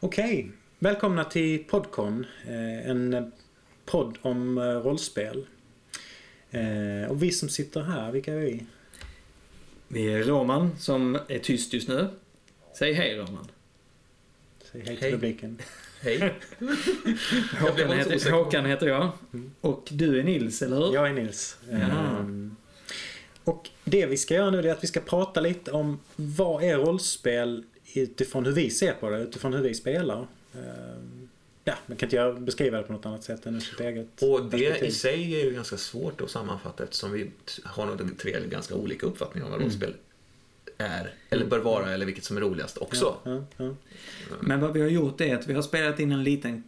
Okej, välkomna till Podcon, en podd om rollspel. Och vi som sitter här, vilka är vi? Vi är Roman som är tyst just nu. Säg hej Roman. Säg hej till publiken. Hej. Håkan heter jag. Och du är Nils, eller hur? Jag är Nils. Och det vi ska göra nu är att vi ska prata lite om vad är rollspel utifrån hur vi ser på det, utifrån hur vi spelar. Ja, man kan inte jag beskriva det på något annat sätt än sitt eget. Och det perspektiv. I sig är ju ganska svårt att sammanfatta eftersom vi har nog tre ganska olika uppfattningar om vad rollspel är, eller bör vara, eller vilket som är roligast också. Men vad vi har gjort är att vi har spelat in en liten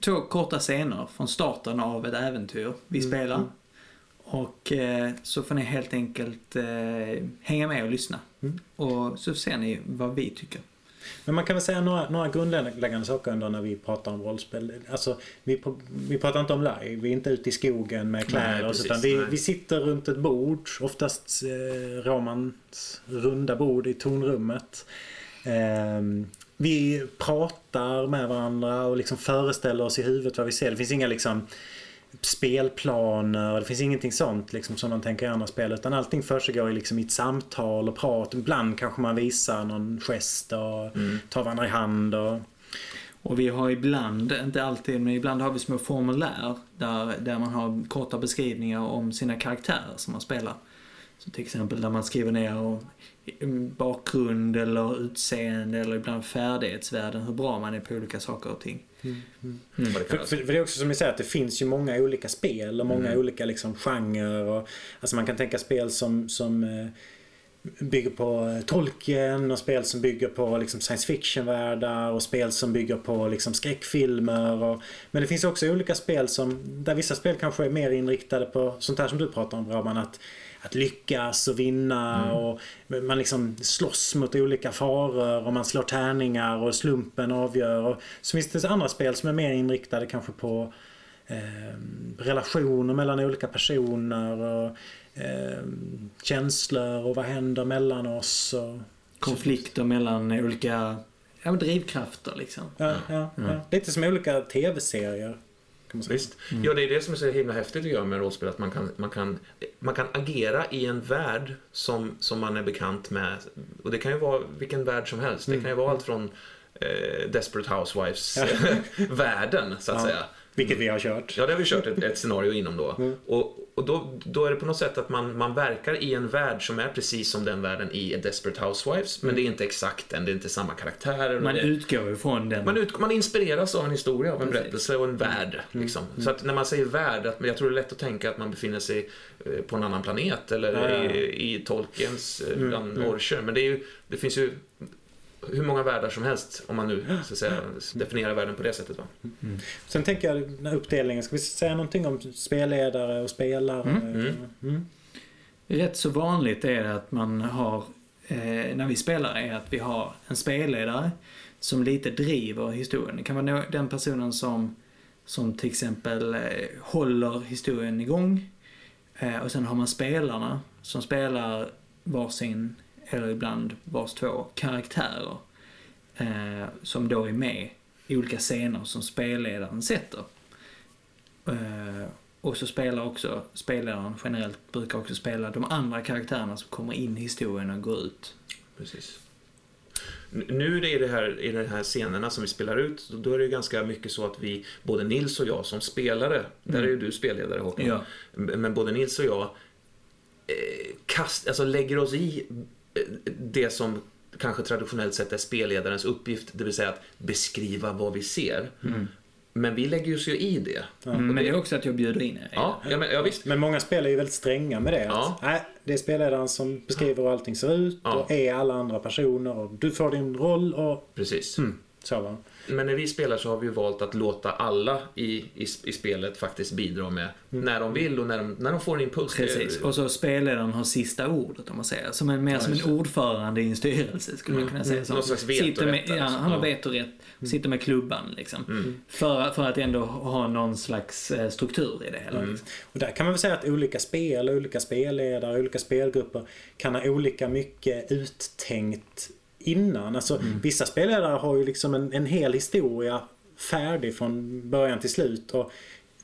två korta scener från starten av ett äventyr vi spelar. Och så får ni helt enkelt hänga med och lyssna. Och så ser ni vad vi tycker. Men man kan väl säga några grundläggande saker ändå när vi pratar om rollspel. Alltså, vi pratar inte om live. Vi är inte ute i skogen med kläder. Nej, precis, utan vi sitter runt ett bord. Oftast Romans runda bord i tornrummet. Vi pratar med varandra och liksom föreställer oss i huvudet vad vi ser. Det finns inga liksom spelplaner, det finns ingenting sånt liksom, som man tänker i andra spel, utan allting försiggår liksom i ett samtal och prat. Ibland kanske man visar någon gest och tar varandra i hand och vi har ibland, inte alltid, men ibland har vi små formulär där man har korta beskrivningar om sina karaktärer som man spelar. Så till exempel där man skriver ner bakgrund eller utseende eller ibland färdighetsvärden, hur bra man är på olika saker och ting. För det är också som ni säger att det finns ju många olika spel och många olika liksom genrer och, alltså man kan tänka spel som bygger på Tolkien och spel som bygger på liksom science fiction-världar och spel som bygger på liksom skräckfilmer men det finns också olika spel som, där vissa spel kanske är mer inriktade på sånt här som du pratar om Roman, att lyckas och vinna och man liksom slåss mot olika faror och man slår tärningar och slumpen avgör. Och så finns det andra spel som är mer inriktade kanske på relationer mellan olika personer och känslor och vad händer mellan oss och konflikter mellan olika drivkrafter liksom. Ja. Lite som olika tv-serier. Visst. Ja, det är det som är så himla häftigt att göra med rollspel, att man kan agera i en värld som man är bekant med, och det kan ju vara vilken värld som helst. Det kan ju vara allt från Desperate Housewives världen så att säga. Vilket vi har kört. Ja, det har vi kört ett scenario inom då. Och då är det på något sätt att man verkar i en värld som är precis som den världen i Desperate Housewives, men det är inte exakt den, det är inte samma karaktärer. Man utgår ifrån den. Man inspireras av en historia, av en berättelse och en värld. Liksom. Så att när man säger värld, jag tror det är lätt att tänka att man befinner sig på en annan planet eller i Tolkiens Roger, men det finns ju hur många världar som helst, om man nu så att säga, definierar världen på det sättet. Sen tänker jag den här uppdelningen. Ska vi säga någonting om spelledare och spelare? Rätt så vanligt är det att man har när vi spelar är att vi har en spelledare som lite driver historien. Det kan vara den personen som till exempel håller historien igång, och sen har man spelarna som spelar varsin eller ibland vars två karaktärer som då är med i olika scener som spelledaren sätter. Och så spelar också spelledaren generellt, brukar också spela de andra karaktärerna som kommer in i historien och går ut. Precis. Nu är i de här scenerna som vi spelar ut, då är det ju ganska mycket så att vi, både Nils och jag som spelare, där är ju du spelledare Håkan, men både Nils och jag lägger oss i det som kanske traditionellt sett är spelledarens uppgift, det vill säga att beskriva vad vi ser. Men vi lägger oss ju i det. Men det är också att jag bjuder in er. Men många spel är ju väldigt stränga med det. Det är spelledaren som beskriver hur allting ser ut och är alla andra personer och du får din roll och... Precis. Så va. Men när vi spelar så har vi valt att låta alla i spelet faktiskt bidra med när de vill och när de får en impuls. Precis, och så spelaren har sista ordet om man säger. Som en, mer som en ordförande i en styrelse skulle man kunna säga. Någon slags vetorätt. Ja, han har vetorätt och sitter med klubban liksom. För att ändå ha någon slags struktur i det hela. Mm. Och där kan man väl säga att olika spel, olika spelledare, olika spelgrupper kan ha olika mycket uttänkt innan. Alltså, vissa spelare har ju liksom en hel historia färdig från början till slut och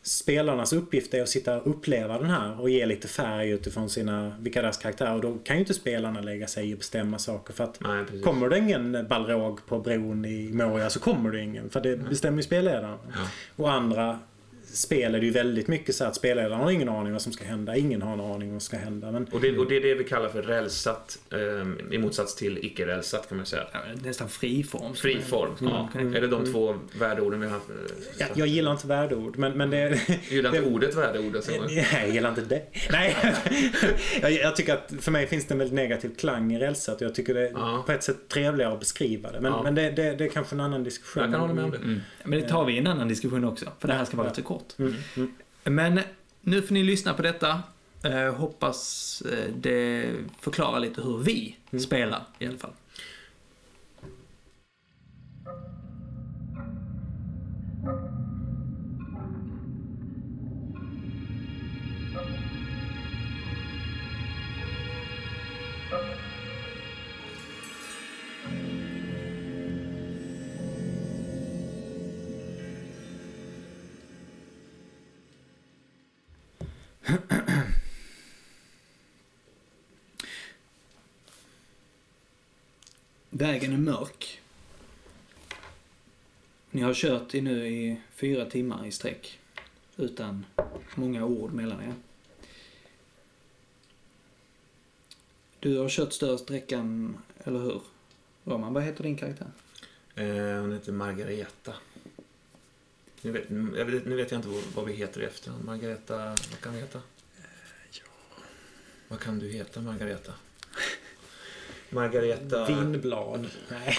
spelarnas uppgift är att sitta och uppleva den här och ge lite färg utifrån sina, vilka deras karaktärer, och då kan ju inte spelarna lägga sig och bestämma saker för att kommer det ingen balrog på bron i Moria så kommer det ingen, för det bestämmer ju spelledaren. Ja. Och andra spel är det ju väldigt mycket så att spelledaren har ingen aning vad som ska hända, ingen har en aning vad som ska hända. Men... Och det är det vi kallar för rälsat, i motsats till icke-rälsat kan man säga. Ja, nästan friform. Friform, är det de två värdeorden vi har? Ja, jag gillar inte värdeord, men det... Jag gillar inte ordet värdeord. Nej, jag gillar inte det. Nej, jag tycker att för mig finns det en väldigt negativ klang i rälsat, och jag tycker det är på ett sätt trevligare att beskriva det. Men, men det är kanske en annan diskussion. Jag kan hålla med om det. Men det tar vi en annan diskussion också, för det här ska vara lite kort. Men nu får ni lyssna på detta. Hoppas det förklarar lite hur vi spelar i alla fall. Vägen är mörk. Ni har kört nu i 4 timmar i sträck utan många ord mellan er. Du har kört större sträckan, eller hur? Roman, vad heter din karaktär? Hon heter Margareta. Nu vet jag inte vad vi heter i efterhand. Margareta, vad kan vi heta? Vad kan du heta, Margareta? Margareta... Vinblad. Nej,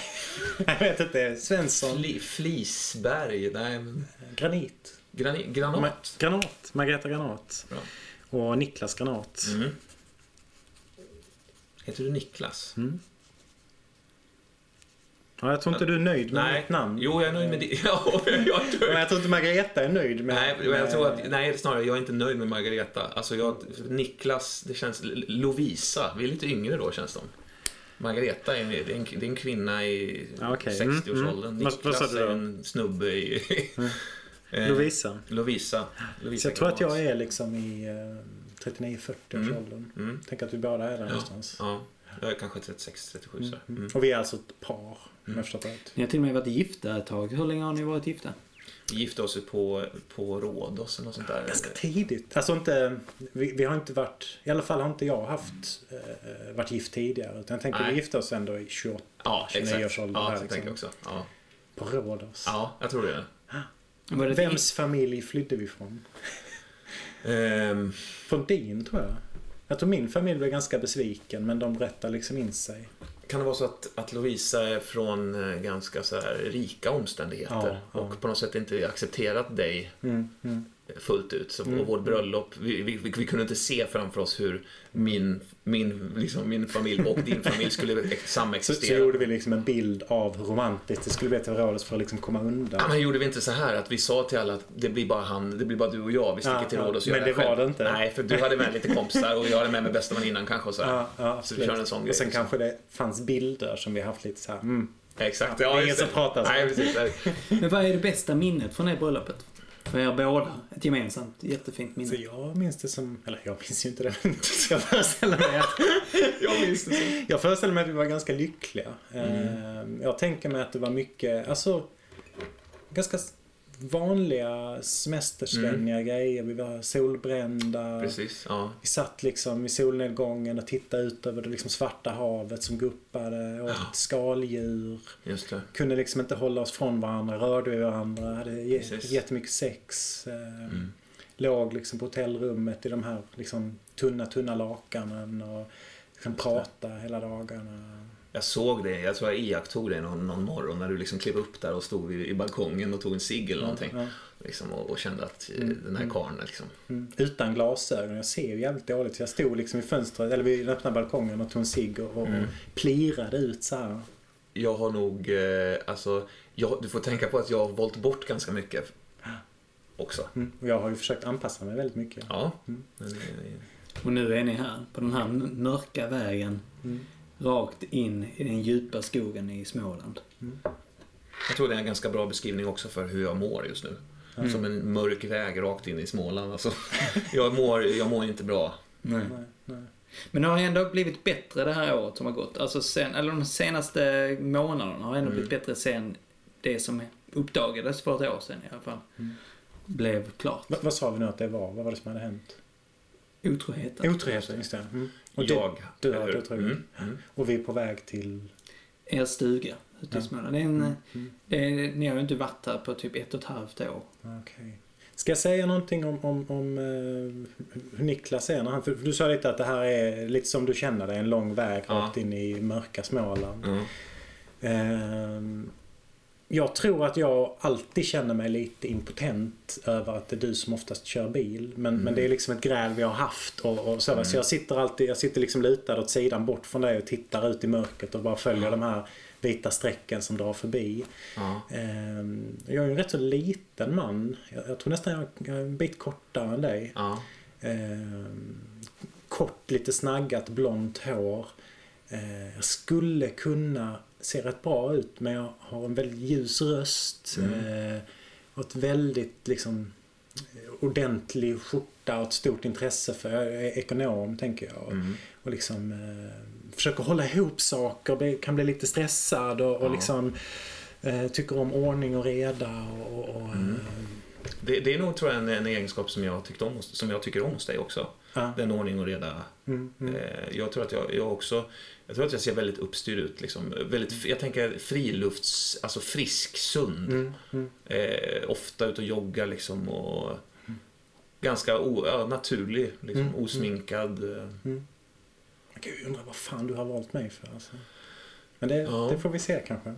jag vet inte. Svensson. Flisberg. Nej, men... Granit. Granat. Granat. Margareta Granat. Bra. Och Niklas Granat. Mm. Heter du Niklas? Mm. Ja, jag tror inte du är nöjd med mitt namn. Jo, jag är nöjd med det. Ja, men jag tror inte Margareta är nöjd med... Nej, snarare jag är inte nöjd med Margareta. Alltså, Niklas, det känns... Lovisa, vi är lite yngre då, känns det som. Margareta är en kvinna i 60-årsåldern. Niklas är en snubbe i... Lovisa. Så jag tror att jag är liksom i 39-40-årsåldern. Tänk att vi båda är där någonstans. Ja, jag är kanske 36-37. Och vi är alltså ett par. Ni har till och med varit gifta ett tag. Hur länge har ni varit gifta? Vi gifte oss på Rådås eller något sånt där. Ganska tidigt. Alltså inte, vi har inte varit, i alla fall har inte jag haft varit gift tidigare. Utan jag tänker vi gifte oss ändå i 28-29 års ålder. Ja, här, tänker jag också. Ja. På Rådås. Ja, jag tror det. Var det vems familj flydde vi från? Från din, tror jag. Jag tror min familj blev ganska besviken, men de rättade liksom in sig. Kan det vara så att Lovisa är från ganska så här rika omständigheter och på något sätt inte accepterat dig fullt ut? Så vårt bröllop, vi kunde inte se framför oss hur min familj och din familj skulle samexistera. Så gjorde vi liksom en bild av hur romantiskt det skulle bli till Rådås för att liksom komma undan. Ja, men gjorde vi inte så här att vi sa till alla att det blir bara du och jag, vi sticker till Rådås. Men det var det inte. Nej, för du hade med lite kompisar och jag hade med mig bästa man innan kanske. Och så så vi körde en sån grej. Och sen kanske det fanns bilder som vi haft lite så här. Exakt, det är ingen som pratar så. Nej, precis. Men vad är det bästa minnet från det bröllopet? För er båda, ett gemensamt, jättefint minne. Så jag minns det som, eller jag minns ju inte det. Jag föreställer mig att vi var ganska lyckliga. Jag tänker mig att det var mycket, alltså ganska vanliga semestersvänliga grejer. Vi var solbrända. Precis, ja. Vi satt liksom i solnedgången och tittade ut över det liksom svarta havet som guppade, åt skaldjur. Just det. Kunde liksom inte hålla oss från varandra, rörde vi varandra, hade jättemycket sex. Låg liksom på hotellrummet i de här liksom tunna lakanen och liksom pratade hela dagarna. Jag såg det, jag tror jag iakttog det någon morgon när du liksom klev upp där och stod i balkongen och tog en cigg eller någonting. Ja. Liksom, och kände att den här karln liksom. Utan glasögon, jag ser ju jävligt dåligt. Jag stod liksom i fönstret, eller vid den öppna balkongen och tog en cigg och plirade ut så här. Jag har nog, du får tänka på att jag har valt bort ganska mycket också. Och jag har ju försökt anpassa mig väldigt mycket. Ja. Och nu är ni här på den här mörka vägen. Rakt in i den djupa skogen i Småland. Jag tror det är en ganska bra beskrivning också för hur jag mår just nu. Som en mörk väg rakt in i Småland. Alltså, jag mår inte bra. Nej. Men det har ändå blivit bättre det här året som har gått. Alltså de senaste månaderna har ändå blivit bättre sen det som uppdagades för ett år sedan i alla fall. Blev klart. Vad sa vi nu att det var? Vad var det som hade hänt? Otroheten, just det. Och du har varit otrogen. Och vi är på väg till er stuga ute i Småland. Ni har ju inte varit här på typ 1,5 år. Okay. Ska jag säga någonting om Niklas är när han, för du sa lite att det här är lite som du känner det, en lång väg rakt in i mörka Småland. Jag tror att jag alltid känner mig lite impotent över att det är du som oftast kör bil. Men det är liksom ett gräl vi har haft. Och så, så jag sitter liksom lutad åt sidan bort från dig och tittar ut i mörkret och bara följer de här vita strecken som drar förbi. Jag är ju en rätt så liten man. Jag tror nästan jag är en bit kortare än dig. Kort, lite snaggat, blont hår. Jag skulle kunna se rätt bra ut, men jag har en väldigt ljus röst och ett väldigt liksom ordentlig skjorta och ett stort intresse för ekonom, tänker jag, och liksom försöker hålla ihop saker, kan bli lite stressad och liksom tycker om ordning och reda och det är nog, tror jag, en egenskap som jag tyckte om, som jag tycker om hos dig också. Den ordning och reda. Jag tror att jag också, jag tror att jag ser väldigt uppstyrd ut liksom, väldigt, jag tänker frilufts, alltså frisk, sund. Ofta ut och joggar liksom, och ganska naturlig liksom, osminkad. Jag undrar vad fan du har valt mig för alltså. Men det får vi se kanske.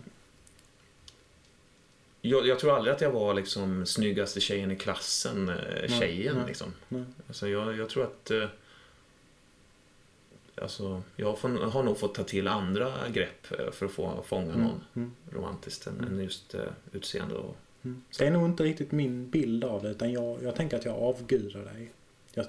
Jag tror aldrig att jag var liksom snyggaste tjejen i klassen, liksom. Alltså jag tror att jag har nog fått ta till andra grepp för att fånga någon romantiskt än just utseende och så. Det är nog inte riktigt min bild av det, utan jag tänker att jag avgudar dig.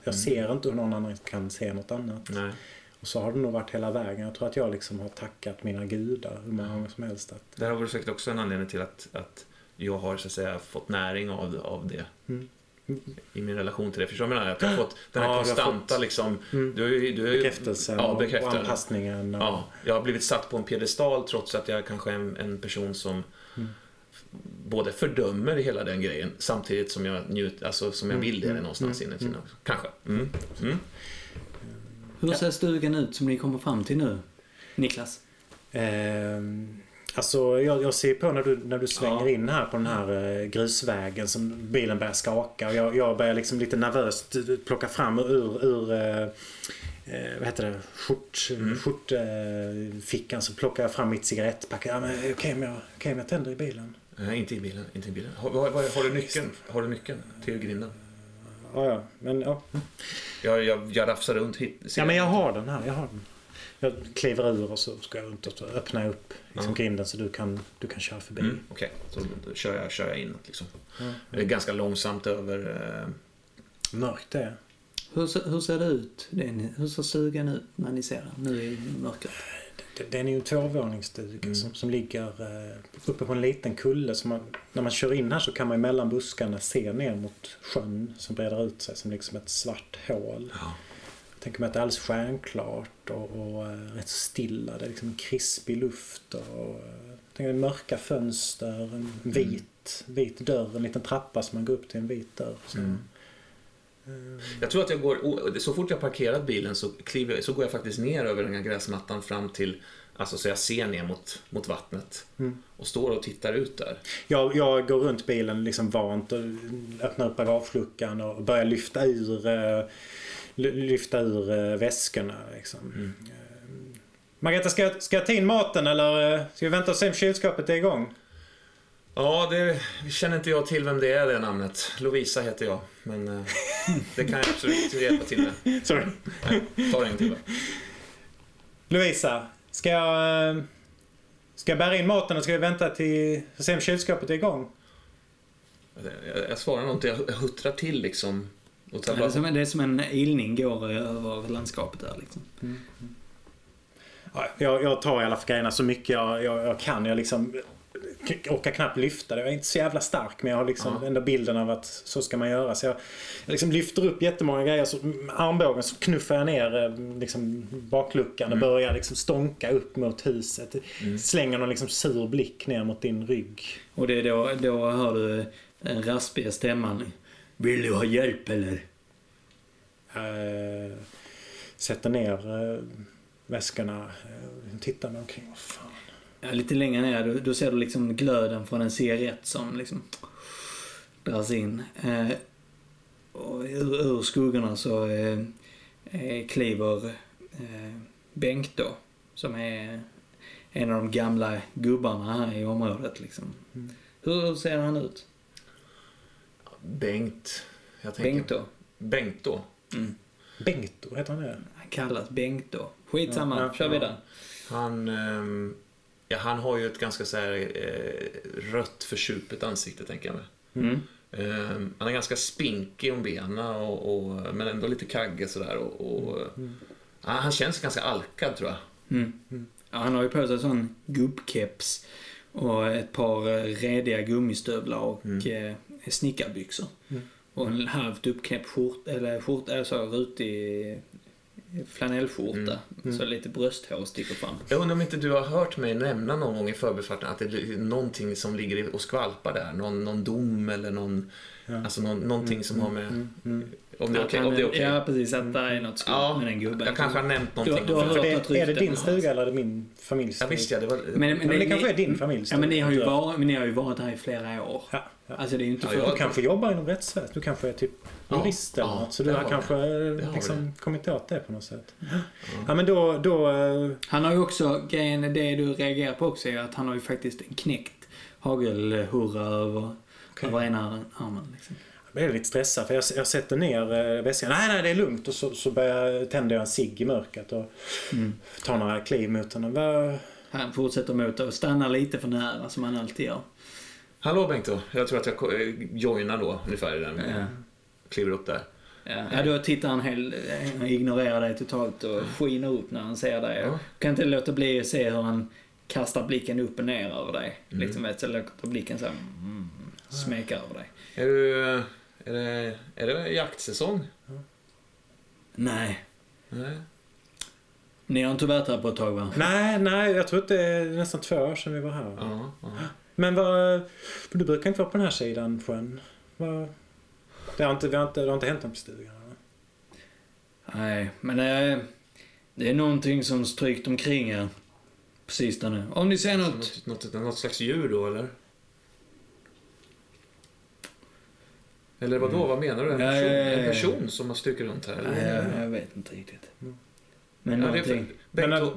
Jag ser inte hur någon annan kan se något annat. Nej. Och så har det nog varit hela vägen. Jag tror att jag liksom har tackat mina gudar hur många gånger som helst. Det här var säkert också en anledning till att jag har, så att säga, fått näring av det i min relation till det. Förstår du vad jag menar? Att jag har fått den här konstanta liksom, du är bekräftelsen och anpassningen. Och... Ja, jag har blivit satt på en piedestal trots att jag kanske är en person som både fördömer hela den grejen samtidigt som jag njuter, alltså som jag vill det någonstans inne i också. Kanske. Hur ser stugan ut som ni kommer fram till nu, Niklas? Jag ser på när du svänger in här på den här grusvägen som bilen börjar skaka. Och jag börjar liksom lite nervöst plocka fram ur vad heter det? Skjortfickan. Så plockar jag fram mitt cigarettpack. Okej, men jag tänder i bilen. Nej, inte i bilen. Har du nyckeln till grinden? Ja, men ja. Jag rafsar runt hit. Ja, men jag har den. Jag kliver ur och så ska jag runt och öppna upp liksom grinden så du kan köra förbi. Okej. Så kör jag inåt liksom. Det är ganska långsamt över mörkt det. Hur ser det ut? Hur ser stugan ut när ni ser den nu i mörkret? Den är ju en tvåvåningsstuga som ligger uppe på en liten kulle. Så när man kör in här så kan man mellan buskarna se ner mot sjön som breder ut sig som liksom ett svart hål. Ja. Jag tänker mig att det är alldeles stjärnklart och rätt stilla. Det är liksom krispig luft och tänker mörka fönster, en vit dörr, en liten trappa som man går upp till en vit dörr. Jag tror att jag går, så fort jag parkerat bilen så går jag faktiskt ner över den här gräsmattan fram till, alltså så jag ser ner mot vattnet och står och tittar ut där. Jag går runt bilen liksom vant och öppnar upp bagageluckan och börjar lyfta ur väskorna liksom. Margareta, ska jag ta in maten eller ska vi vänta och se om kylskåpet är igång? Ja, det känner inte jag till vem det är, det namnet. Lovisa heter jag, men det kan jag absolut hjälpa till med. Sorry. Nej, ta det till. Lovisa, ska jag bära in maten och ska vi vänta till och se om kylskåpet är igång? Jag svarar något, jag huttrar till liksom. Och tar bara... Det är som en ilning går över landskapet där liksom. Mm. Jag tar i alla fall grejerna så mycket jag kan. Jag liksom orkar knappt lyfta det. Jag är inte så jävla stark, men jag har liksom ändå bilden av att så ska man göra. Så jag liksom lyfter upp jättemånga grejer. Så armbågen så knuffar jag ner liksom bakluckan och börjar liksom stånka upp mot huset. Slänger någon liksom sur blick ner mot din rygg. Och det är då hör du en raspig stämman. Vill du ha hjälp eller? Sätter ner... väskorna, tittar mig omkring. Fan. Ja, lite längre ner då ser du liksom glöden från en cigarett som liksom dras in. Och ur skuggorna så kliver Bengtå som är en av de gamla gubbarna här i området liksom. Mm. Hur ser han ut? Bengtå. Mm. Bengtå heter han det? Han kallas Bengtå. Skitsamma, kör vidare. Han har ju ett ganska så här rött försupet ansikte, tänker jag mig. Mm. Han är ganska spinkig om benen och men ändå lite kagge sådär han känns ganska alkad, tror jag. Mm. Ja, han har ju på sig en sån gubbkeps och ett par rediga gummistövlar och snickarbyxor. Mm. Och en halvt uppknäppt skjorta eller så rutig flanellskjorta. Så lite brösthår sticker fram. Jag undrar om inte du har hört mig nämna någon gång i förbifarten att det är någonting som ligger och skvalpar där, någon dom eller någon alltså någonting som har med om det är okej. Ja, precis, att det är något med den gubben. Jag kanske har nämnt någonting. Är det din stuga eller är det min familjs stuga? Ja, visst, ja, det var men det kanske är din familjs. Ja, men ni har ju varit här i flera år. Ja. Alltså det är inte du kanske jobbar inom rättsväsendet. Du kanske är typ jurist eller något. Så du har kanske liksom kommit åt det på något sätt. Ja, men då... Han har ju också, grejen, det du reagerar på också är att han har ju faktiskt en knäckt hagelhurra över ena armen liksom. Jag blev lite stressad för jag sätter ner väskan. Nej, det är lugnt. Och så tänder jag en cigg i mörkret och tar några kliv mot honom. Han fortsätter mot och stannar lite för nära som han alltid gör. Hallå Bengtå, jag tror att jag joinar då ungefär i den. Kliver upp där. Ja, då tittar han ignorerar dig totalt och skiner upp när han ser dig. Ja. Kan inte låta bli att se hur han kastar blicken upp och ner över dig. Liksom vet, så låter blicken så här, smekar över dig. Är det jaktsäsong? Ja. Nej. Ni har inte varit här på ett tag, va? Nej, jag tror att det är nästan 2 år sedan vi var här. Ja. Men du brukar inte vara på den här sidan sjön. Det har inte hänt något på stugan. Nej, men det är någonting som strykt omkring er. Precis där nu. Om ni ser något... Något slags djur då, eller? Eller vadå? Vad menar du? En person som har strykt runt här? Nej, jag vet inte riktigt. Mm. Men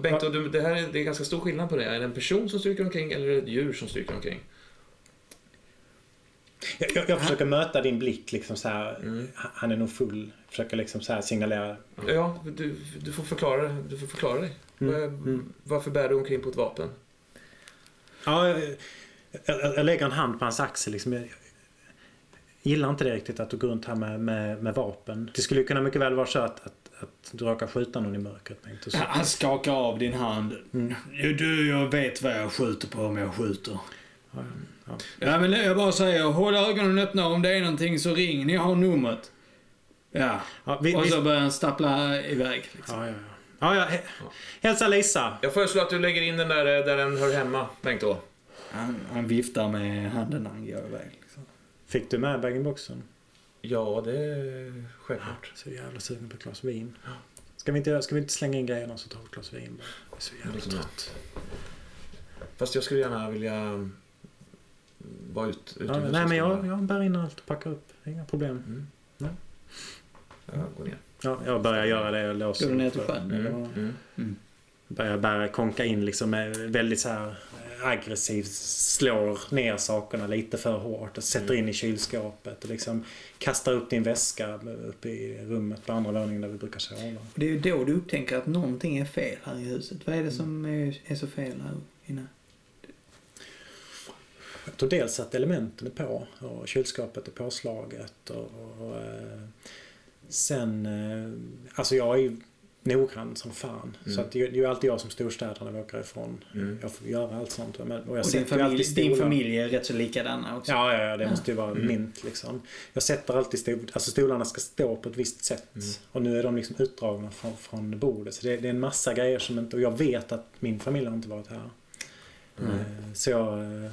Bengtå, det är ganska stor skillnad på det. Är det en person som stryker omkring eller är det ett djur som stryker omkring? Jag försöker möta din blick liksom så här, han är nog full. Försöker liksom så här signalera. Ja, du får förklara. Du får förklara dig. Varför bär du omkring på ett vapen? Ja, jag lägger en hand på hans axel liksom. Jag gillar inte det riktigt att du går runt här med vapen. Det skulle ju kunna mycket väl vara så att du råkar skjuta någon i mörkret. Han skakar av din hand. Jag vet vad jag skjuter på om jag skjuter. Ja. Ja, men jag bara säger, håll ögonen öppna, om det är någonting så ring, ni har numret. Ja och så börjar han stappla iväg liksom. Hälsa Lisa. Jag föreslår att du lägger in den där den hör hemma, Bengtå. Han viftar med handen när han går iväg liksom. Fick du med bag-in-boxen? Ja, det är självklart. Så jävla sugen på ett glas vin. Ska vi inte slänga in grejerna så tar vi ett glas vin? Det är så jävla trött. Fast jag skulle gärna vilja vara ute. Nej, men jag bär in allt och packar upp. Inga problem. Nej. Jag går ner. Ja, jag börjar göra det och låser. Går du ner till sjön? börjar konka in liksom väldigt så här aggressivt, slår ner sakerna lite för hårt och sätter in i kylskåpet och liksom kastar upp din väska upp i rummet på andra våningen där vi brukar sova. Det är ju då du upptänker att någonting är fel här i huset. Vad är det som är så fel här inne? Jag tror dels att elementen är på och kylskåpet är påslaget och sen, alltså jag är ju noggrann som fan. Så att det är ju alltid jag som storstädare när jag åker ifrån. Jag får göra allt sånt. Och jag sätter alltid din familj är rätt så likadana också. Ja, det måste ju vara mint liksom. Jag sätter alltid alltså stolarna ska stå på ett visst sätt. Och nu är de liksom utdragna från bordet. Så det är en massa grejer som inte... Och jag vet att min familj har inte varit här. Så jag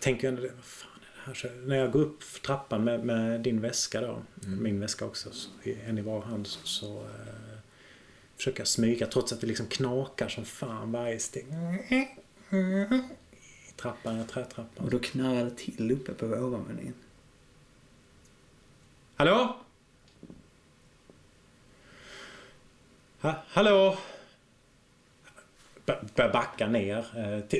tänker ändå det. Vad fan är det här? Så när jag går upp för trappan med din väska då. Min väska också. En i var hand. Så försöker jag smyga. Trots att det liksom knakar som fan varje steg. I trappan, trätrappan. Och då knarrar det till uppe på ovanvåningen. Hallå? Hallå? Börjar backa ner,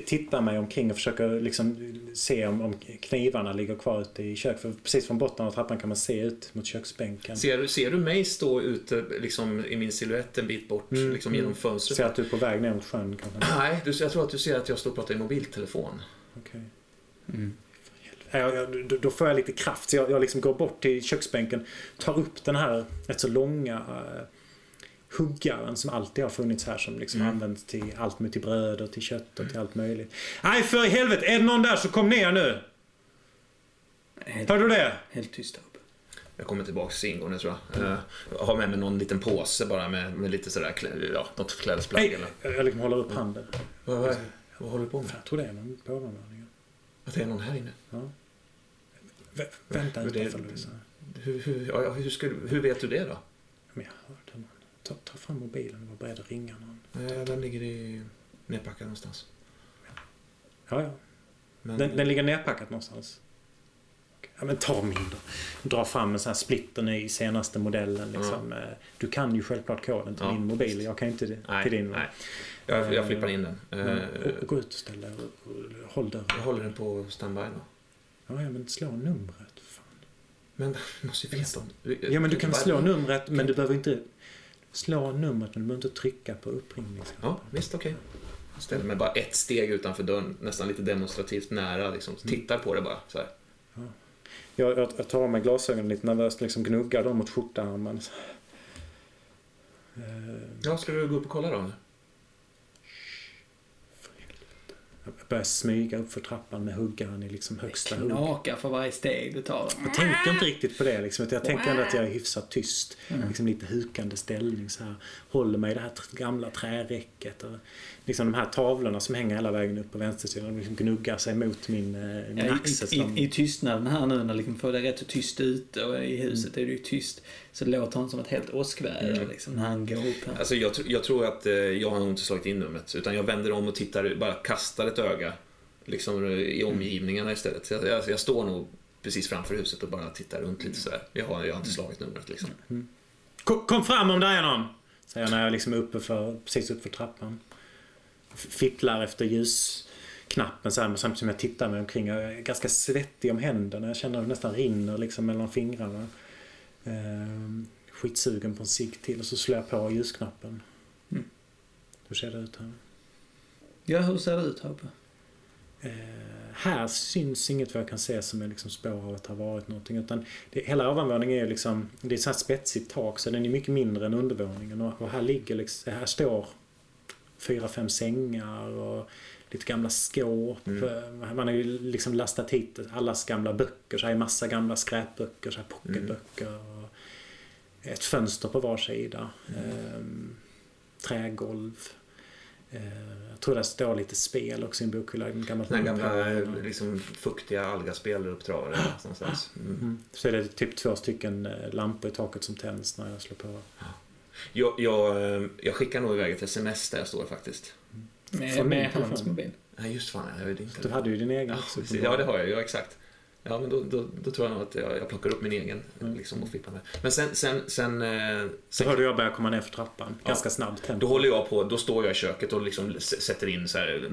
tittar mig omkring och försöker liksom se om knivarna ligger kvar ute i köket. För precis från botten av trappan kan man se ut mot köksbänken. Ser du mig stå ute liksom, i min silhuett en bit bort liksom, genom fönstret? Ser att du är på väg ner mot sjön? Kanske. Nej, jag tror att du ser att jag står och pratar i mobiltelefon. Okej. Då får jag lite kraft. Så jag liksom går bort till köksbänken, tar upp den här rätt så långa... huggaren som alltid har funnits här som liksom används till allt med till bröd och till kött och till allt möjligt. Nej för i helvete, är det någon där så kom ner nu! Hör du det? Helt tyst upp. Jag kommer tillbaka till ingående tror jag. Jag har med mig någon liten påse bara med lite sådär något klädesplagg eller. Jag liksom håller upp handen. Vad håller du på med? Jag tror det är någon på ovanvåningen. Att det är någon här inne? Ja. Vänta inte för Lovisa. Hur vet du det då? Men jag hörde honom. Ta fram mobilen och var beredd att ringa någon. Den ligger i nedpackad någonstans. Ja. Men... Den ligger nedpackad någonstans. Ja, men ta min då. Dra fram en sån här splitter i senaste modellen. Liksom. Mm. Du kan ju självklart koden till min mobil. Jag kan ju inte till din. Nej. Jag flippar in den. Och gå ut och ställ dig och håll dörren. Jag håller den på standby då. Ja, men slå numret. Fan. Men du måste ju veta. Ja, men du kan slå numret men du behöver inte... Slå numret men du behöver inte trycka på uppringningsknappen. Ja, visst, okej. Jag ställer mig bara ett steg utanför dörren, nästan lite demonstrativt nära. Liksom. Tittar på det bara så här. Ja. Jag tar med glasögonen lite nervöst, liksom gnuggar dem mot skjortarmen. Ja, ska du gå upp och kolla då nu? För helvete. Jag börjar smyga upp för trappan med huggaren i liksom högsta hugg. Det knakar för varje steg du tar. Jag tänker inte riktigt på det. Liksom. Jag tänker ändå att jag är hyfsat tyst. Liksom lite hukande ställning. Så här. Håller mig i det här gamla träräcket. Och liksom de här tavlorna som hänger hela vägen upp på vänstersidan. De liksom gnuggar sig mot min axel. I tystnaden här nu när liksom får det rätt så tyst ut. Och i huset är det ju tyst. Så det låter han som ett helt åskväder liksom, när han går upp här. Alltså jag tror att jag har nog inte slagit in numret. Utan jag vänder om och tittar. Bara kastar ett öga. Liksom i omgivningarna istället. Så jag står nog precis framför huset och bara tittar runt lite sådär. Jag har inte slagit numret liksom. Kom fram om det är någon, säger jag när jag liksom är precis uppför trappan. Fipplar efter ljusknappen så här, samtidigt som jag tittar mig omkring. Jag är ganska svettig om händerna. Jag känner att det nästan rinner liksom mellan fingrarna. Skitsugen på en cigg till och så slår jag på ljusknappen. Hur ser det ut här? Ja, hur ser det ut här uppe? Här syns inget vad jag kan se som är liksom spår av att det har varit någonting, utan hela ovanvåningen är liksom, det är så här spetsigt tak så den är mycket mindre än undervåningen och här ligger liksom, här står 4-5 sängar och lite gamla skåp. Man har ju liksom lastat hit allas gamla böcker, så här är massa gamla skräpböcker, så här pocketböcker och ett fönster på var sida, trägolv. Jag tror det står lite spel också i en bokhylla. Den gamla liksom, fuktiga algaspel uppdragare någonstans. Så är det typ 2 stycken lampor i taket som tänds när jag slår på. Jag skickar nog iväg ett sms där jag står faktiskt. Med hans mobil. Nej, just fan, jag vet inte. Du hade ju din egen också. Ja, det har jag ju, exakt. Ja, men då tror jag nog att jag plockar upp min egen liksom, och fippar med. Men sen hörde jag börja komma ner för trappan. Ja. Ganska snabbt tempo. Då håller jag på, då står jag i köket och liksom sätter in så här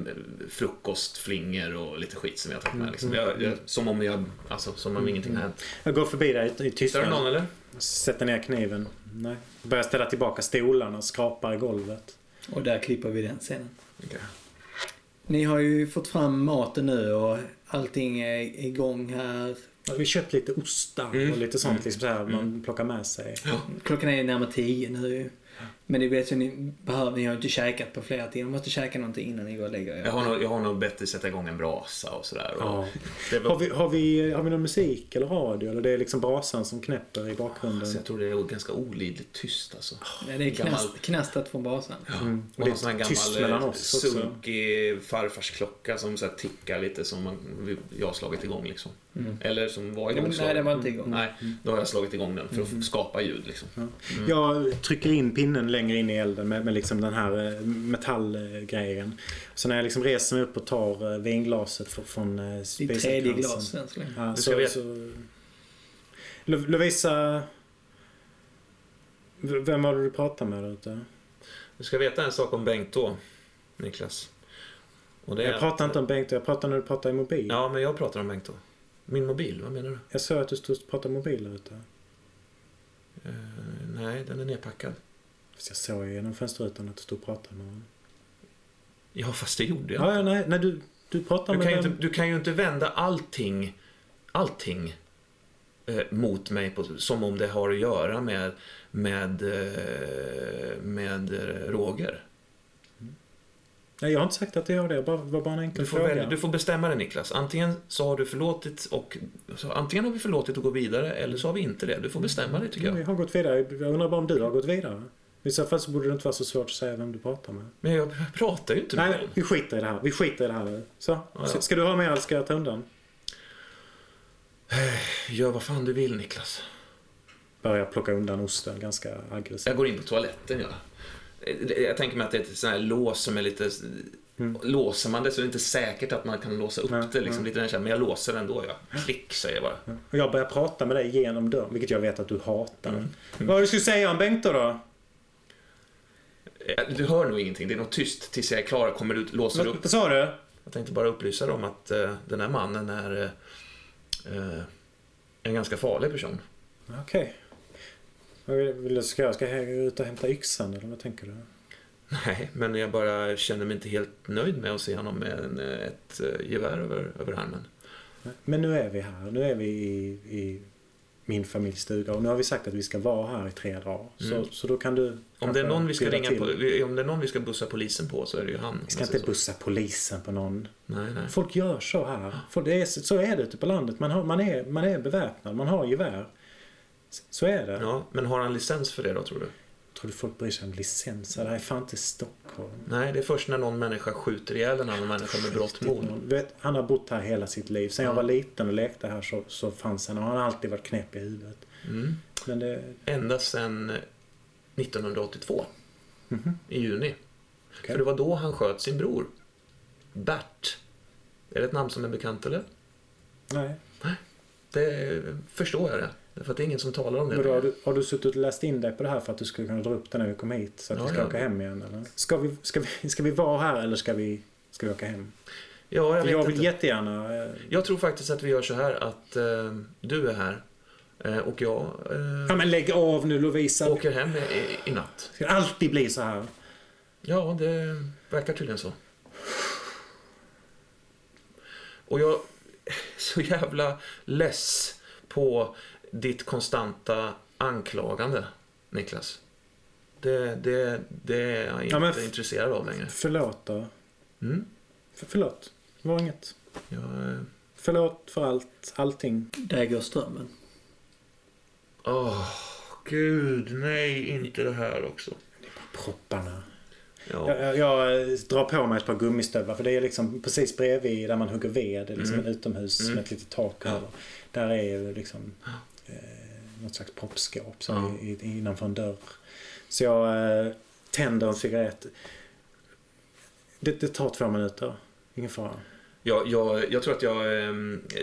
frukostflingor och lite skit som jag tagit med liksom. Som om ingenting hänt. Jag går förbi där i tystnad. Någon eller? Sätter ner kniven. Nej. Börjar ställa tillbaka stolarna och skrapar i golvet. Och där klipper vi den scenen. Okay. Ni har ju fått fram maten nu och allting är igång här. Ja, vi köpt lite ostar och lite sånt liksom så här man plockar med sig. Ja. Klockan är närmare 10 nu. Men det vet ju ni har inte käkat på flera timmar. Ni måste käka någonting innan ni går och lägger er. Jag har nog bättre sätta igång en brasa och sådär. Ja. Har vi någon musik eller radio? Eller det är liksom brasan som knäpper i bakgrunden. Alltså, jag tror det är ganska olidligt tyst alltså. Ja, det är knastat från brasan. Ja. Och det är en sån här gammal sunkig farfarsklocka som så här tickar lite som jag har slagit igång liksom. Mm. Eller som var igång. Nej, det var inte igång. Nej, då har jag slagit igång den för att skapa ljud liksom. Jag trycker in pinnen längre in i elden med liksom den här metallgrejen. Så när jag liksom reser mig upp och tar vinglaset från spisen. Det tredje glasen. Ja, så Lovisa, vem har du pratat med ute? Du ska veta en sak om Bengtå, Niklas. Och det jag pratar inte om Bengtå, jag pratar när du pratar i mobil. Ja, men jag pratar om Bengtå. Min mobil, vad menar du? Jag sa att du stod och pratade mobil ute. Nej, den är nedpackad. Fast jag såg genom fönsterrutan att du stod och pratade med honom. Ja, fast det gjorde jag. Ja, nej, du pratade med honom. Du kan ju inte vända allting mot mig på, som om det har att göra med Roger. Nej, jag har inte sagt att jag gör det. Bara en enkel fråga. Du får bestämma det, Niklas. Antingen så har du förlåtit antingen har vi förlåtit och gå vidare eller så har vi inte det. Du får bestämma det, tycker jag. Jag har gått vidare. Jag undrar bara om du har gått vidare. I så fall så borde det inte vara så svårt att säga vem du pratar med. Men jag pratar ju inte med. Nej, vi skiter i det här. Så, ja. Ska du ha med eller ska jag ta undan? Gör vad fan du vill, Niklas. Börjar plocka undan osten ganska aggressivt. Jag går in på toaletten, ja. Jag tänker mig att det är ett sån här lås som är lite låser man det så är det inte säkert att man kan låsa upp det liksom lite den här, men jag låser den då jag klick säger jag bara. Ja. Och jag börjar prata med dig genom dörren, vilket jag vet att du hatar. Vad du skulle säga om Bengtå då? Du hör nog ingenting. Det är nog tyst tills jag är klar och kommer ut låser upp. Vad sa du? Jag tänkte bara upplysa dem att den här mannen är en ganska farlig person. Okej. Okay. Ska jag ut och hämta yxan eller vad tänker du? Nej, men jag bara känner mig inte helt nöjd med att se honom med ett gevär över armen. Men nu är vi här. Nu är vi i min familjstuga och nu har vi sagt att vi ska vara här i 3 dagar. Så då kan du... Om det är någon vi ska ringa på, om det är någon vi ska bussa polisen på så är det ju han. Vi ska inte bussa polisen på någon. Nej. Folk gör så här. Så är det ute på landet. Man är beväpnad. Man har gevär. Så är det. Ja, men har han licens för det då, tror du? Tror du folk bryr sig om licenser? Det här är fan inte Stockholm. Nej, det är först när någon människa skjuter ihjäl en annan människa med brott mot. Han har bott här hela sitt liv. Sen jag var liten och lekte här så fanns han. Och han har alltid varit knäpp i huvudet. Men det... Ända sedan 1982. I juni. Okay. För det var då han sköt sin bror. Bert. Är det ett namn som är bekant, eller? Nej. Det förstår jag det. För att det är ingen som talar om det. Men har du suttit och läst in dig på det här för att du skulle kunna dra upp den när vi kom hit så att vi ska åka hem igen? Eller? Ska vi vara här eller ska vi åka hem? Ja, jag vill jättegärna... Jag tror faktiskt att vi gör så här att du är här och jag... Ja, men lägg av nu, Lovisa. Åker hem i natt. Ska det alltid bli så här? Ja, det verkar tydligen så. Och jag så jävla less på... ditt konstanta anklagande, Niklas. Det är jag inte intresserad av längre. Förlåt då. Förlåt. Det var inget. Förlåt för allting. Där går strömmen. Åh, gud. Nej, inte det här också. Det är bara propparna. Ja. Jag drar på mig ett par gummistövlar för det är liksom precis bredvid där man hugger ved. Det är liksom en utomhus med ett litet tak. Ja. Där är ju liksom... något slags proppskåp som är innanför en dörr. Så jag tänder en cigarett. Det tar 2 minuter. Ingen fara. Jag tror att jag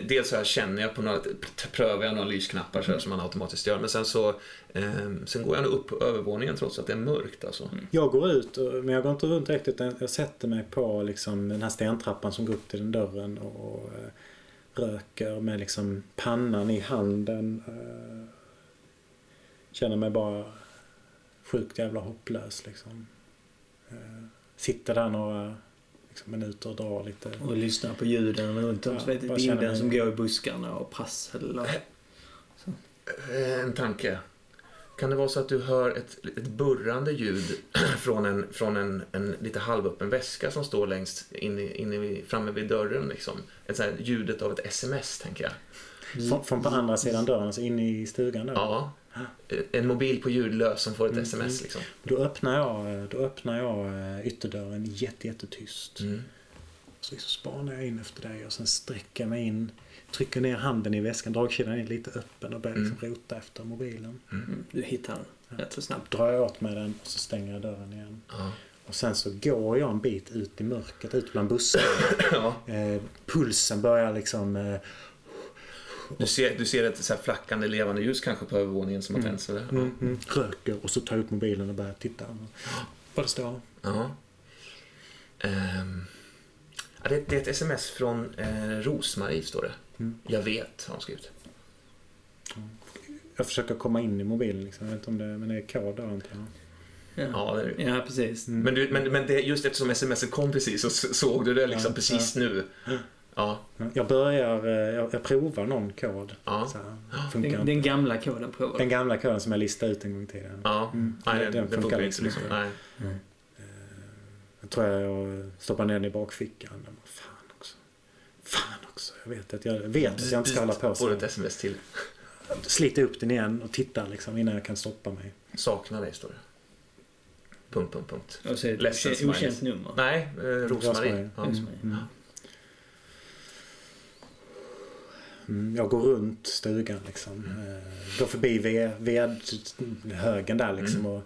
dels så här känner jag på något, prövar jag några lysknappar så här som man automatiskt gör, men sen så sen går jag nog upp på övervåningen trots att det är mörkt alltså. Jag går ut, men jag går inte runt riktigt, jag sätter mig på liksom den här stentrappan som går upp till den dörren och röker med liksom pannan i handen, känner mig bara sjukt jävla hopplös liksom. Sitter där några liksom minuter och drar lite. Och lyssnar på ljuden runt om. Ja, vinden som går i buskarna och prasslar. Så. En tanke. Kan det vara så att du hör ett burrande ljud från en lite halvöppen väska som står längst in framme vid dörren liksom. Ett så här ljudet av ett sms tänker jag. Från på andra sidan dörren, så in i stugan då? Ja. En mobil på ljudlös som får ett sms liksom. Då öppnar jag ytterdörren jättetyst. Så spanar jag in efter dig och sen sträcker mig in, trycker ner handen i väskan, dragkedjan är lite öppen och börjar liksom rota efter mobilen. Du hittar den rätt så snabbt. Drar jag åt med den och så stänger jag dörren igen. Och sen så går jag en bit ut i mörkret, ut bland bussarna. Pulsen börjar liksom... Du ser ett så här flackande levande ljus kanske på övervåningen som har tänts eller? Röker och så tar jag upp mobilen och börjar titta vad det står. Det är ett sms från Rosmarie står det. Jag vet har hon skrivit. Jag försöker komma in i mobilen liksom. Jag vet inte om det, men det är kod då antar jag. Ja, precis. Men det, just eftersom smset kom precis så såg du det liksom precis nu. Jag provar någon kod. Så den gamla koden provar. Den gamla koden som jag listade ut en gång tidigare. Den funkar inte liksom. Jag tror jag stoppar ner den i bakfickan. Fan också. Jag vet att jag inte ska hålla på så. Får ett sms till. Sliter upp den igen och tittar liksom innan jag kan stoppa mig. Saknar dig står det. . Okänt nummer. Nej, Rosmarie. Jag går runt stugan liksom. Går förbi vedhögen där liksom och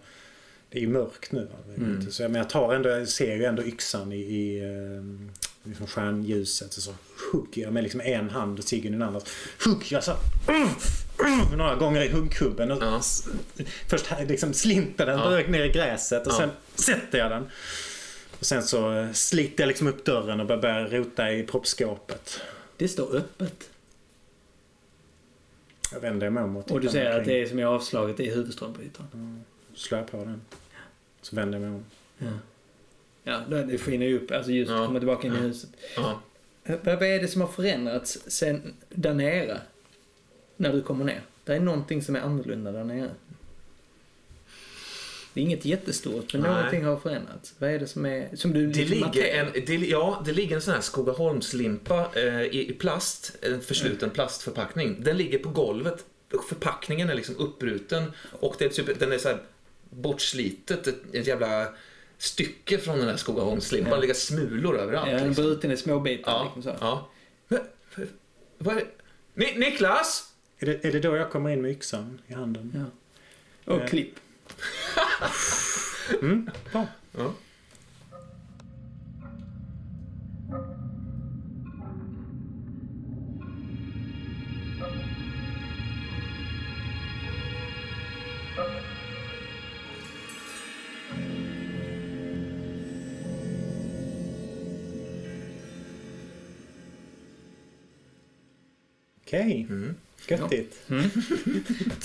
det är ju mörkt nu så jag tar ändå, jag ser ju ändå yxan i liksom stjärnljuset så hugger jag med liksom en hand och siggen i den andra. Hugger jag så några gånger i huggkubben och först här, liksom slinter den direkt ner i gräset och sen sätter jag den. Och sen så sliter jag liksom upp dörren och börjar rota i proppskåpet. Det står öppet. Jag vänder mig om och du säger omkring. Att det är som jag avslaget i huvudströmbrytaren. Slår jag på den. Så vänder jag mig om. Ja, det skiner ju upp. Alltså just kommer tillbaka in i huset. Vad är det som har förändrats sen där nere? När du kommer ner. Det är någonting som är annorlunda där nere. Det är inget jättestort, men någonting har förändrats. Vad är det som är... Som du det ligger en sån här Skogaholmslimpa i plast, en försluten plastförpackning. Den ligger på golvet. Förpackningen är liksom uppbruten och det är typ, den är så här bortslitet, ett jävla stycke från den här Skogaholmslimpan. Det ligger smulor överallt. Den är bruten i små bitar. Men, vad är det? Niklas! Är det då jag kommer in med yxan i handen? Och klipp. Okej. Göttigt.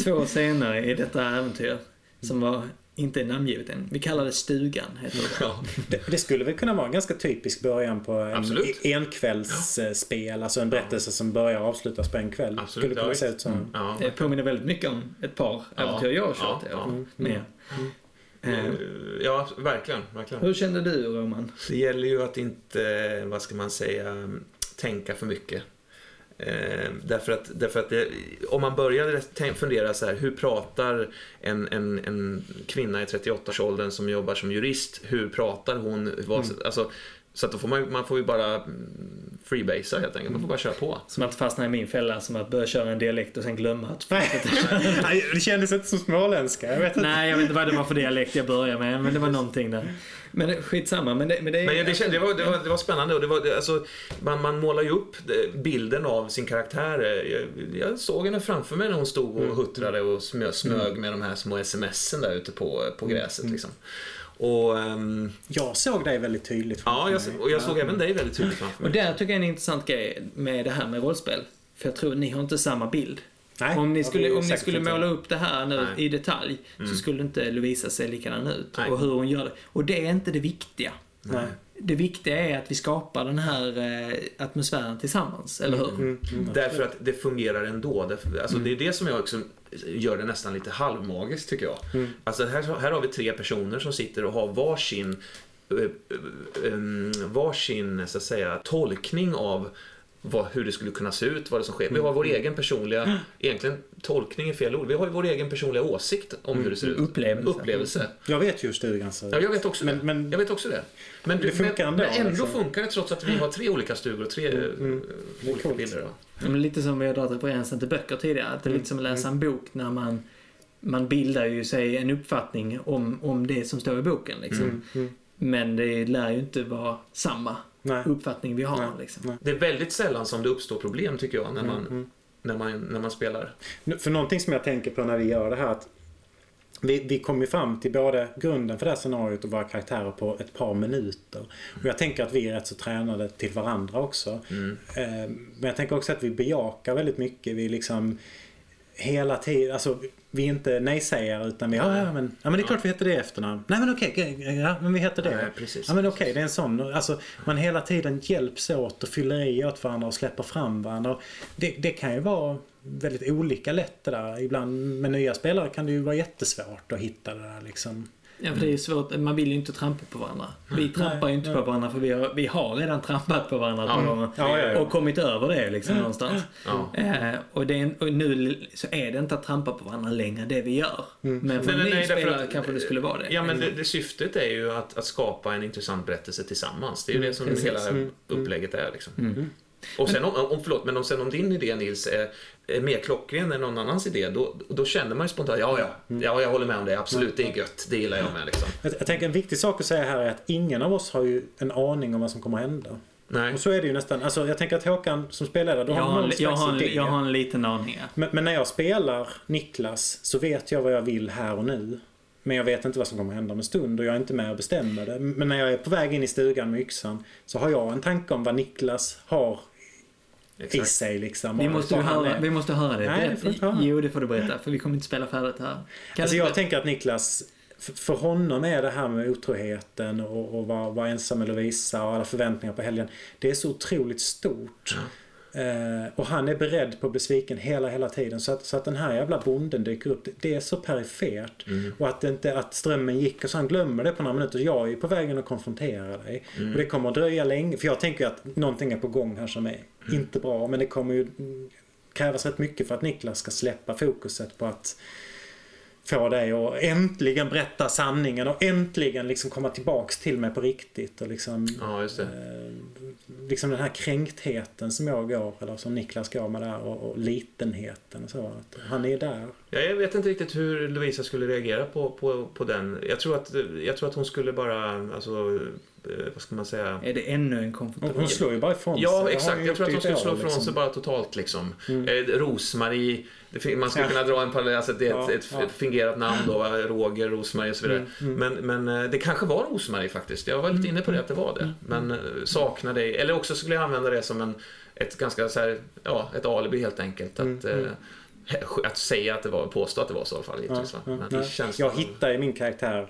2 år senare är detta äventyr som var inte namngivet än. Vi kallar det stugan heter det. Det skulle väl kunna vara en ganska typisk början på en kvällsspel, alltså en berättelse som börjar och avslutas på en kväll. Absolut, skulle kunna se ut som. Det påminner väldigt mycket om ett par äventyr jag har kört. Ja, verkligen. Hur kände du, Roman? Det gäller ju att inte, vad ska man säga, tänka för mycket. Därför att det, om man började fundera så här, hur pratar en kvinna i 38-årsåldern som jobbar som jurist, hur pratar hon, alltså, så att då får man får ju bara freebasea helt enkelt. Man får bara köra på. Som att fastna i min fälla, som att börja köra en dialekt och sen glömma att... Det kändes inte som småländska. Jag vet inte. Nej, jag vet inte vad det var för dialekt jag började med, men det var någonting där. Men skitsamma. Men det var spännande. Och det var, alltså, man målar ju upp bilden av sin karaktär. Jag såg henne framför mig när hon stod och huttrade och smög med de här små sms'en där ute på gräset liksom. Och, jag såg dig väldigt tydligt. Ja, jag såg även dig väldigt tydligt framför mig. Och där tycker jag är en intressant grej med det här med rollspel. För jag tror ni har inte samma bild. Nej, om ni skulle måla upp det här nu i detalj, så skulle inte Lovisa se likadan ut. Nej. Och hur hon gör det. Och det är inte det viktiga. Nej. Det viktiga är att vi skapar den här atmosfären tillsammans, eller hur? Därför att det fungerar ändå. Alltså, det är det som jag också gör det nästan lite halvmagiskt, tycker jag. Alltså, här har vi tre personer som sitter och har varsin så att säga, tolkning av hur det skulle kunna se ut, vad det som sker. Vi har vår egen personliga, egentligen tolkning är fel ord. Vi har ju vår egen personliga åsikt om hur det ser ut. Upplevelse. Jag vet just det ganska. Ja, jag vet också det. Men det funkar ändå. Men ändå funkar det, trots att vi har tre olika stugor och tre olika bilder. Men lite som vi har dragit referensen till böcker tidigare, att det är lite som att läsa en bok när man bildar ju sig en uppfattning om det som står i boken liksom. Men det lär ju inte vara samma. Nej. Uppfattning vi har. Nej. Liksom. Nej. Det är väldigt sällan som det uppstår problem, tycker jag, när man spelar. För någonting som jag tänker på när vi gör det här, att vi kommer fram till både grunden för det här scenariot och våra karaktärer på ett par minuter. Och jag tänker att vi är rätt så tränade till varandra också. Men jag tänker också att vi bejakar väldigt mycket. Vi liksom hela tiden, alltså vi är inte nej-sägare, utan vi har men det är klart vi heter det efternamn. Nej, men okej, ja, men vi heter det. Nej, precis, ja, men okej, det är en sån, alltså man hela tiden hjälps åt och fyller i åt varandra och släpper fram varandra. Det kan ju vara väldigt olika lätt det där. Ibland med nya spelare kan det ju vara jättesvårt att hitta det där liksom. Ja, för det är ju svårt, man vill ju inte trampa på varandra. Vi trampar ju inte på varandra, för vi har redan trampat på varandra och kommit över det liksom någonstans. Och nu så är det inte att trampa på varandra längre det vi gör. Men för en ny spelare kanske det skulle vara det. Ja, men det syftet är ju att skapa en intressant berättelse tillsammans. Det är ju det som hela upplägget är liksom. Och sen om din idé, Nils, är mer klockren än någon annans idé, då känner man ju spontant ja, jag håller med om det, absolut, det är gött, det gillar jag med liksom. Jag tänker en viktig sak att säga här är att ingen av oss har ju en aning om vad som kommer att hända. Nej. Och så är det ju nästan, alltså jag tänker att Håkan som spelare, då har någon slags idé. Jag har en liten aning. Men när jag spelar Niklas så vet jag vad jag vill här och nu. Men jag vet inte vad som kommer att hända om en stund, och jag är inte med och bestämmer det. Men när jag är på väg in i stugan med yxan så har jag en tanke om vad Niklas har. Exakt. I sig liksom. Vi måste höra det. Nej, det får du berätta, för vi kommer inte spela färdigt här. Alltså jag tänker att Niklas, för honom är det här med otroheten och vara ensam med Lovisa och alla förväntningar på helgen, det är så otroligt stort. Och han är beredd på besviken hela tiden, så att den här jävla bonden dyker upp, det är så perifert. Och att det inte, att strömmen gick och så han glömmer det på några minuter. Jag är ju på vägen att konfrontera dig, och det kommer att dröja länge, för jag tänker att någonting är på gång här som är inte bra, men det kommer ju krävas rätt mycket för att Niklas ska släppa fokuset på att få dig och äntligen berätta sanningen och äntligen liksom komma tillbaks till mig på riktigt och liksom, liksom den här kränktheten som jag går, eller som Niklas går med där, och litenheten och så, att han är där. Jag vet inte riktigt hur Lovisa skulle reagera på den. Jag tror att hon skulle bara, alltså, vad ska man säga? Är det ännu en konfrontation? Hon slår ju bara ifrån sig. Ja, exakt. Jag tror att hon skulle slå ifrån liksom sig bara totalt liksom. Rosmarie, man skulle kunna dra en parallell, alltså det är ett fingerat namn då, Roger, Rosmarie och så vidare. Men det kanske var Rosmarie faktiskt. Jag var lite inne på det, att det var det. Men saknar dig, eller också skulle jag använda det som ett ganska så här, ett alibi helt enkelt, att att säga att det var, påstå att det var så i alla fall. Jag hittar i min karaktär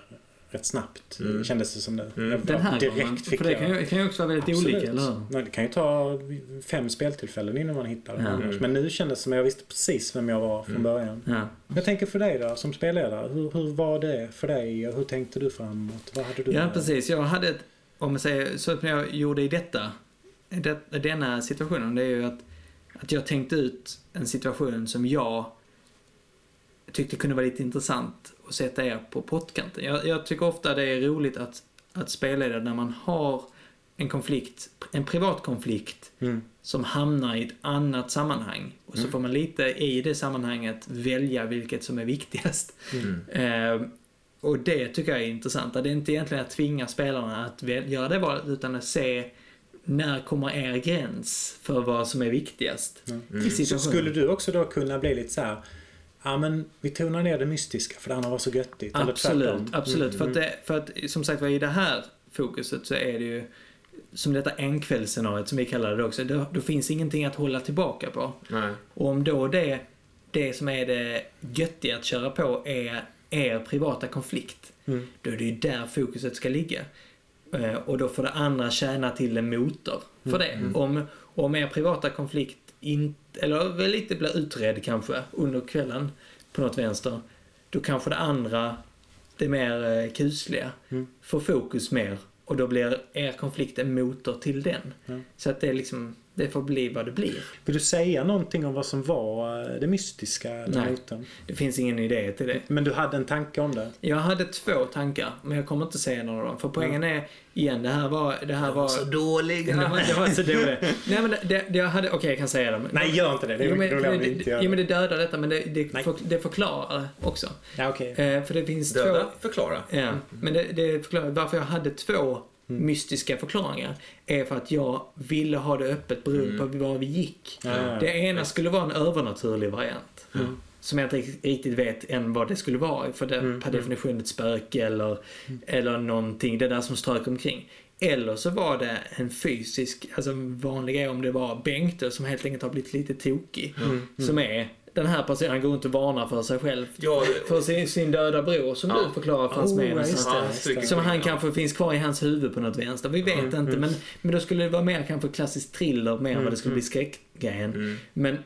rätt snabbt. Det kändes det som det. Den här direkt gången, fick för det kan ju också vara väldigt olika, eller? Nej, det kan ju ta 5 speltillfällen innan man hittar det. Men nu kändes det som jag visste precis vem jag var från början. Jag tänker för dig då, som spelledare, hur var det för dig? Och hur tänkte du framåt? Vad hade du med? Precis. Jag hade så att jag gjorde i denna situationen, det är ju att jag tänkte ut en situation som jag tyckte kunde vara lite intressant att sätta er på pottkanten. Jag tycker ofta det är roligt att spela det när man har en konflikt, en privat konflikt som hamnar i ett annat sammanhang. Och så får man lite i det sammanhanget välja vilket som är viktigast. Och det tycker jag är intressant. Det är inte egentligen att tvinga spelarna att göra det valet, utan att se när kommer er gräns för vad som är viktigast. Så skulle du också då kunna bli lite så här, ja men vi tonar ner det mystiska för det andra var så göttigt. Absolut, eller absolut. För att som sagt var, i det här fokuset så är det ju som detta enkvällsscenariot som vi kallar det också, då finns ingenting att hålla tillbaka på. Nej. Och om då det som är det göttiga att köra på är er privata konflikt, då är det ju där fokuset ska ligga. Och då får det andra tjäna till en motor för det. Om er privata konflikt eller lite blir utredd kanske under kvällen på något vänster, då kanske det andra, det mer kusliga, får fokus mer, och då blir er konflikt en motor till den. Så att det är liksom, det får bli vad det blir. Vill du säga någonting om vad som var det mystiska? Nej, det finns ingen idé till det. Men du hade en tanke om det? Jag hade 2 tankar, men jag kommer inte säga någon av dem. För poängen är, igen, det här var så dålig. Det var så dålig. Nej, men det jag hade, okej, jag kan säga det. Men, nej, gör inte det. Det är men det dödar detta, men det förklarar också. Ja, okej. För det finns döda, 2... förklara. Ja, men det förklarar varför jag hade 2... mystiska förklaringar, är för att jag ville ha det öppet beroende på var vi gick. Det ena skulle vara en övernaturlig variant som jag inte riktigt vet än vad det skulle vara, för det per definition ett spöke eller någonting, det där som strök omkring. Eller så var det en fysisk, alltså vanliga, om det var Bengtå som helt enkelt har blivit lite tokig, som är den här personen går inte och varnar för sig själv, för sin döda bror, som du förklarar för hans medel, som han kanske finns kvar i hans huvud på något vänster, vi vet inte, men då skulle det vara mer kanske klassisk thriller, mer vad det skulle bli skräckgrejen.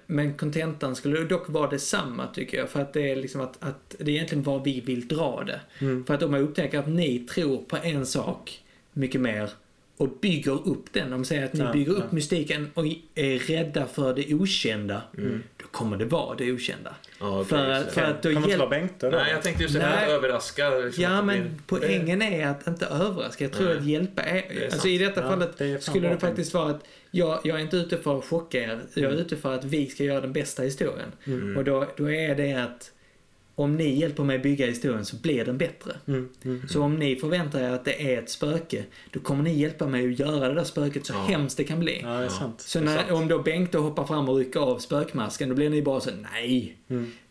Men kontentan skulle dock vara detsamma, tycker jag, för att det är liksom att det är egentligen var vi vill dra det. För att om jag upptäcker att ni tror på en sak mycket mer och bygger upp den, de säger att ni bygger upp mystiken och är rädda för det okända, då kommer det vara det okända. För att då kommer inte vara Bengtå då. Nej, jag tänkte just att överraska. Liksom, ja, men poängen är att inte överraska. Jag tror att hjälpa är alltså i detta fallet det skulle det faktiskt vara att jag är inte ute för att chocka er. Jag är ute för att vi ska göra den bästa historien. Och då är det att om ni hjälper mig bygga historien så blir den bättre. Så om ni förväntar er att det är ett spöke, då kommer ni hjälpa mig att göra det där spöket så hemskt det kan bli. Ja, det är sant. Så om då Bengtå hoppar fram och rycker av spökmasken, då blir ni bara så, nej.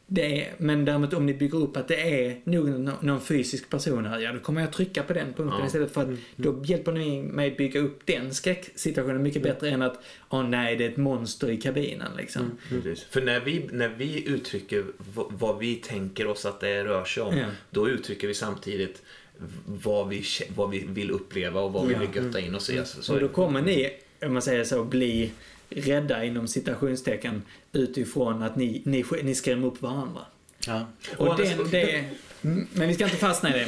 Det är, men däremot om ni bygger upp att det är någon fysisk person här, ja, då kommer jag trycka på den punkten istället, för att då hjälper ni mig bygga upp den skräcksituationen mycket bättre än att nej, det är ett monster i kabinen liksom. För när vi uttrycker vad vi tänker oss att det rör sig om, då uttrycker vi samtidigt vad vi vill uppleva och vad vi vill götta in och se. Så då kommer ni, om man säger så, bli rädda inom citationstecken utifrån att ni skrämmer upp varandra. Ja. Och men vi ska inte fastna i det.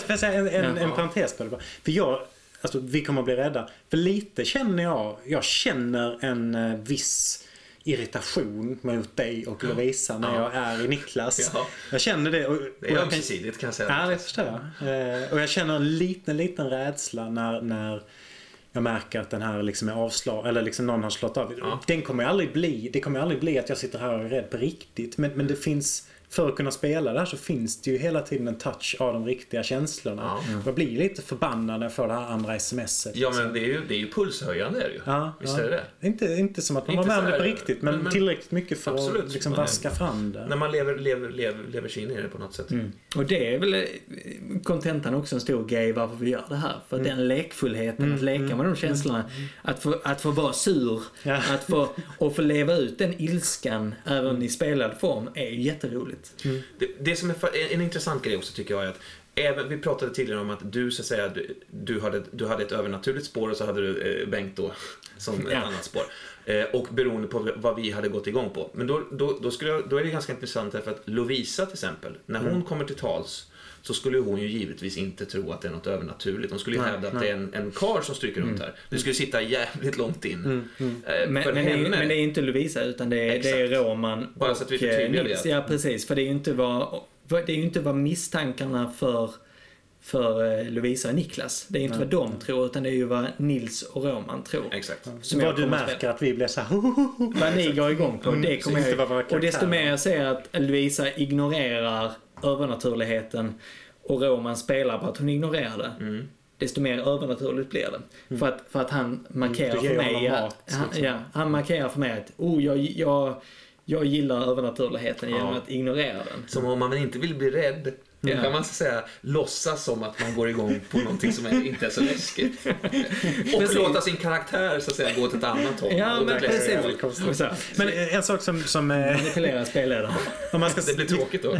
Först en parentes på det bara. För vi kommer att bli rädda. För lite känner jag känner en viss irritation mot dig och Lovisa när jag är i Niklas. Jag känner det. Och det är ömsesidigt, kan jag säga. Ja, det förstår jag. Och jag känner en liten rädsla när jag märker att den här liksom är avslag, eller liksom någon har slått av. Den kommer aldrig bli, det kommer aldrig bli att jag sitter här och är rädd på riktigt. Men det finns, för att kunna spela där så finns det ju hela tiden en touch av de riktiga känslorna. Jag blir lite förbannad när jag får det här andra smset. Ja, men det är ju pulshöjande, är det ju. Visst är det? Inte som att man var med på riktigt, men tillräckligt mycket för absolut, att liksom vaska fram det. När man lever sig in i det på något sätt. Och det är väl kontentan också en stor grej varför vi gör det här. För den lekfullheten, att leka med de känslorna, att få vara sur, att få leva ut den ilskan även i spelad form är ju jätteroligt. Det som är en intressant grej också, tycker jag, är att även, vi pratade tidigare om att du, så att säga, du hade ett övernaturligt spår, och så hade du Bengtå som ett annat spår, och beroende på vad vi hade gått igång på. Men då är det ganska intressant, för att Lovisa till exempel, när hon kommer till tals, så skulle hon ju givetvis inte tro att det är något övernaturligt. Hon skulle ju hävda att det är en karl som stryker runt här. Du skulle sitta jävligt långt in. Men det är inte Lovisa, utan det är Roman. Bara så att vi förtydligar det. Ja, precis. För det är ju inte vad misstankarna för för Lovisa och Niklas. Det är inte vad de tror, utan det är ju vad Nils och Roman tror. Exakt. Så vad du märker att vi blir så här, vad ni går igång på, det kommer jag ihåg. Och desto mer jag ser att Lovisa ignorerar övernaturligheten och Roman spelar på att hon ignorerar det, desto mer övernaturligt blir det. För att han markerar för mig att jag gillar övernaturligheten genom att ignorera den. Som om man inte vill bli rädd, då kan man så säga låtsas som att man går igång på någonting som inte är så läskigt. Och precis. Låta sin karaktär så att säga gå till ett annat håll. Ja, men precis. Men en sak som manipulerar spelledaren. Om man ska det blir tråkigt då.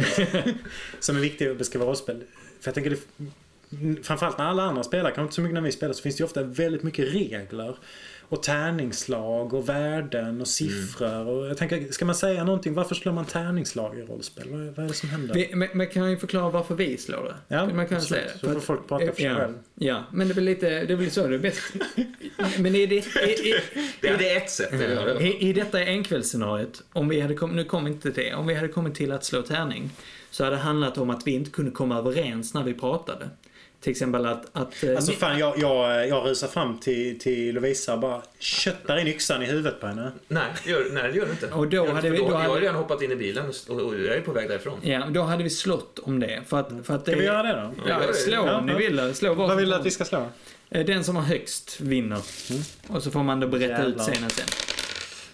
Som är viktigt att beskriva rollspel. För jag tänker det, framförallt när alla andra spelar, kanske inte så mycket när vi spelar, så finns det ju ofta väldigt mycket regler. Och tärningslag och värden och siffror. Och jag tänker, ska man säga någonting? Varför slår man tärningslag i rollspel? Vad är det som händer? Man kan ju förklara varför vi slår det. Ja, man kan säga det. Så får folk prata för sig själv. Ja, men det blir så det är bäst. Men är det ett sätt? Eller? I detta enkvällsscenariot, om vi hade kommit till att slå tärning, så hade det handlat om att vi inte kunde komma överens när vi pratade. Till exempel att alltså fan, jag rusar fram till Lovisa och bara köttar in yxan i huvudet på henne. Nej, det gör du inte. Och jag har redan hoppat in i bilen och jag är på väg därifrån. Ja, då hade vi slått om det. För att det, ska vi göra det då? Ja, slå om ni vill. Slå vad vill att vi ska slå? Den som har högst vinner. Och så får man då berätta ut senast sen.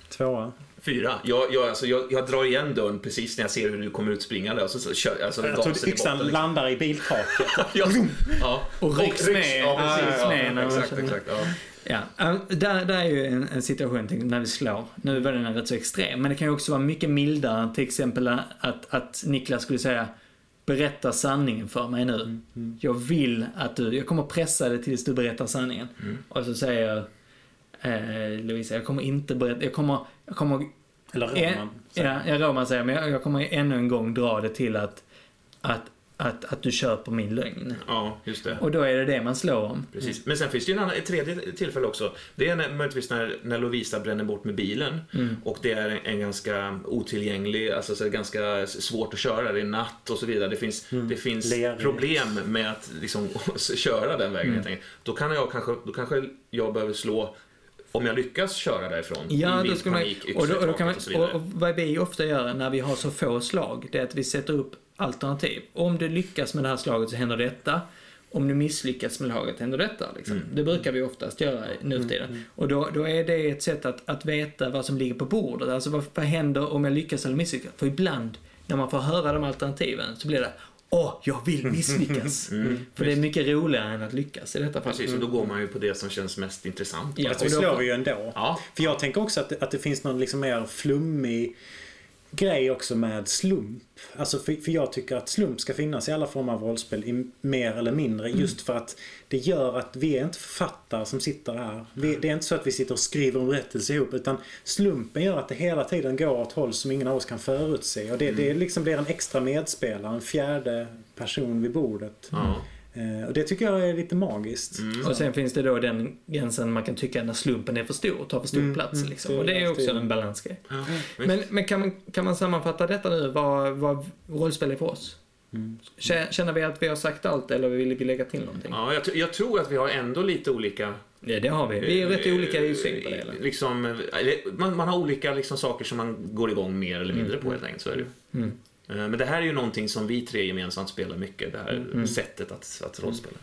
2. 4. Jag drar igen dörren precis när jag ser hur du kommer ut springande. Så kör, jag tog yxan landar i biltaket. Ja. Och rycks med. Exakt. Ja, där är ju en situation när vi slår. Nu var den rätt så extrem. Men det kan ju också vara mycket mildare. Till exempel att Niklas skulle säga: berätta sanningen för mig nu. Jag vill att jag kommer pressa dig tills du berättar sanningen. Och så säger jag: Lovisa, jag kommer inte berätta, jag kommer eller Roman säger, men jag kommer ännu en gång dra det till att du köper min lögn. Ja, just det. Och då är det man slår om. Precis. Men sen finns det ju ett tredje tillfälle också. Det är möjligtvis när Lovisa bränner bort med bilen. Och det är en ganska otillgänglig, alltså så ganska svårt att köra. Det är natt och så vidare. Det finns problem med att liksom köra den vägen. Då kanske jag behöver slå om jag lyckas köra därifrån. Ja, då ska man, och då kan man, och vad vi ofta gör när vi har så få slag, det är att vi sätter upp alternativ. Om du lyckas med det här slaget så händer detta. Om du misslyckas med laget händer detta. Liksom. Det brukar vi oftast göra nu för tiden. Och då är det ett sätt att veta vad som ligger på bordet. Alltså vad händer om jag lyckas eller misslyckas? För ibland när man får höra de alternativen så blir det: jag vill misslyckas. För det är mycket roligare än att lyckas i detta fall. Precis, och då går man ju på det som känns mest intressant. Ja, alltså, vi slår ju ändå. Ja. För jag tänker också att det finns någon liksom mer flummig grej också med slump. Alltså för jag tycker att slump ska finnas i alla former av rollspel, mer eller mindre, just för att det gör att vi är inte författare som sitter här. Det är inte så att vi sitter och skriver en berättelse ihop, utan slumpen gör att det hela tiden går åt håll som ingen av oss kan förutse. Och det liksom blir en extra medspelare, en fjärde person vid bordet. Och det tycker jag är lite magiskt. Och sen finns det då den gränsen man kan tycka när slumpen är för stor och tar för stor plats. Liksom. Och det är också en balansgrej. Men kan man sammanfatta detta nu? Vad rollspel är för oss? Känner vi att vi har sagt allt, eller vill vi lägga till någonting? Ja, jag tror att vi har ändå lite olika. Ja, det har vi. Vi är rätt olika i syn på det. Liksom, man har olika liksom saker som man går igång mer eller mindre på, helt enkelt. Så är det. Men det här är ju någonting som vi tre gemensamt spelar mycket, det här sättet att rollspela.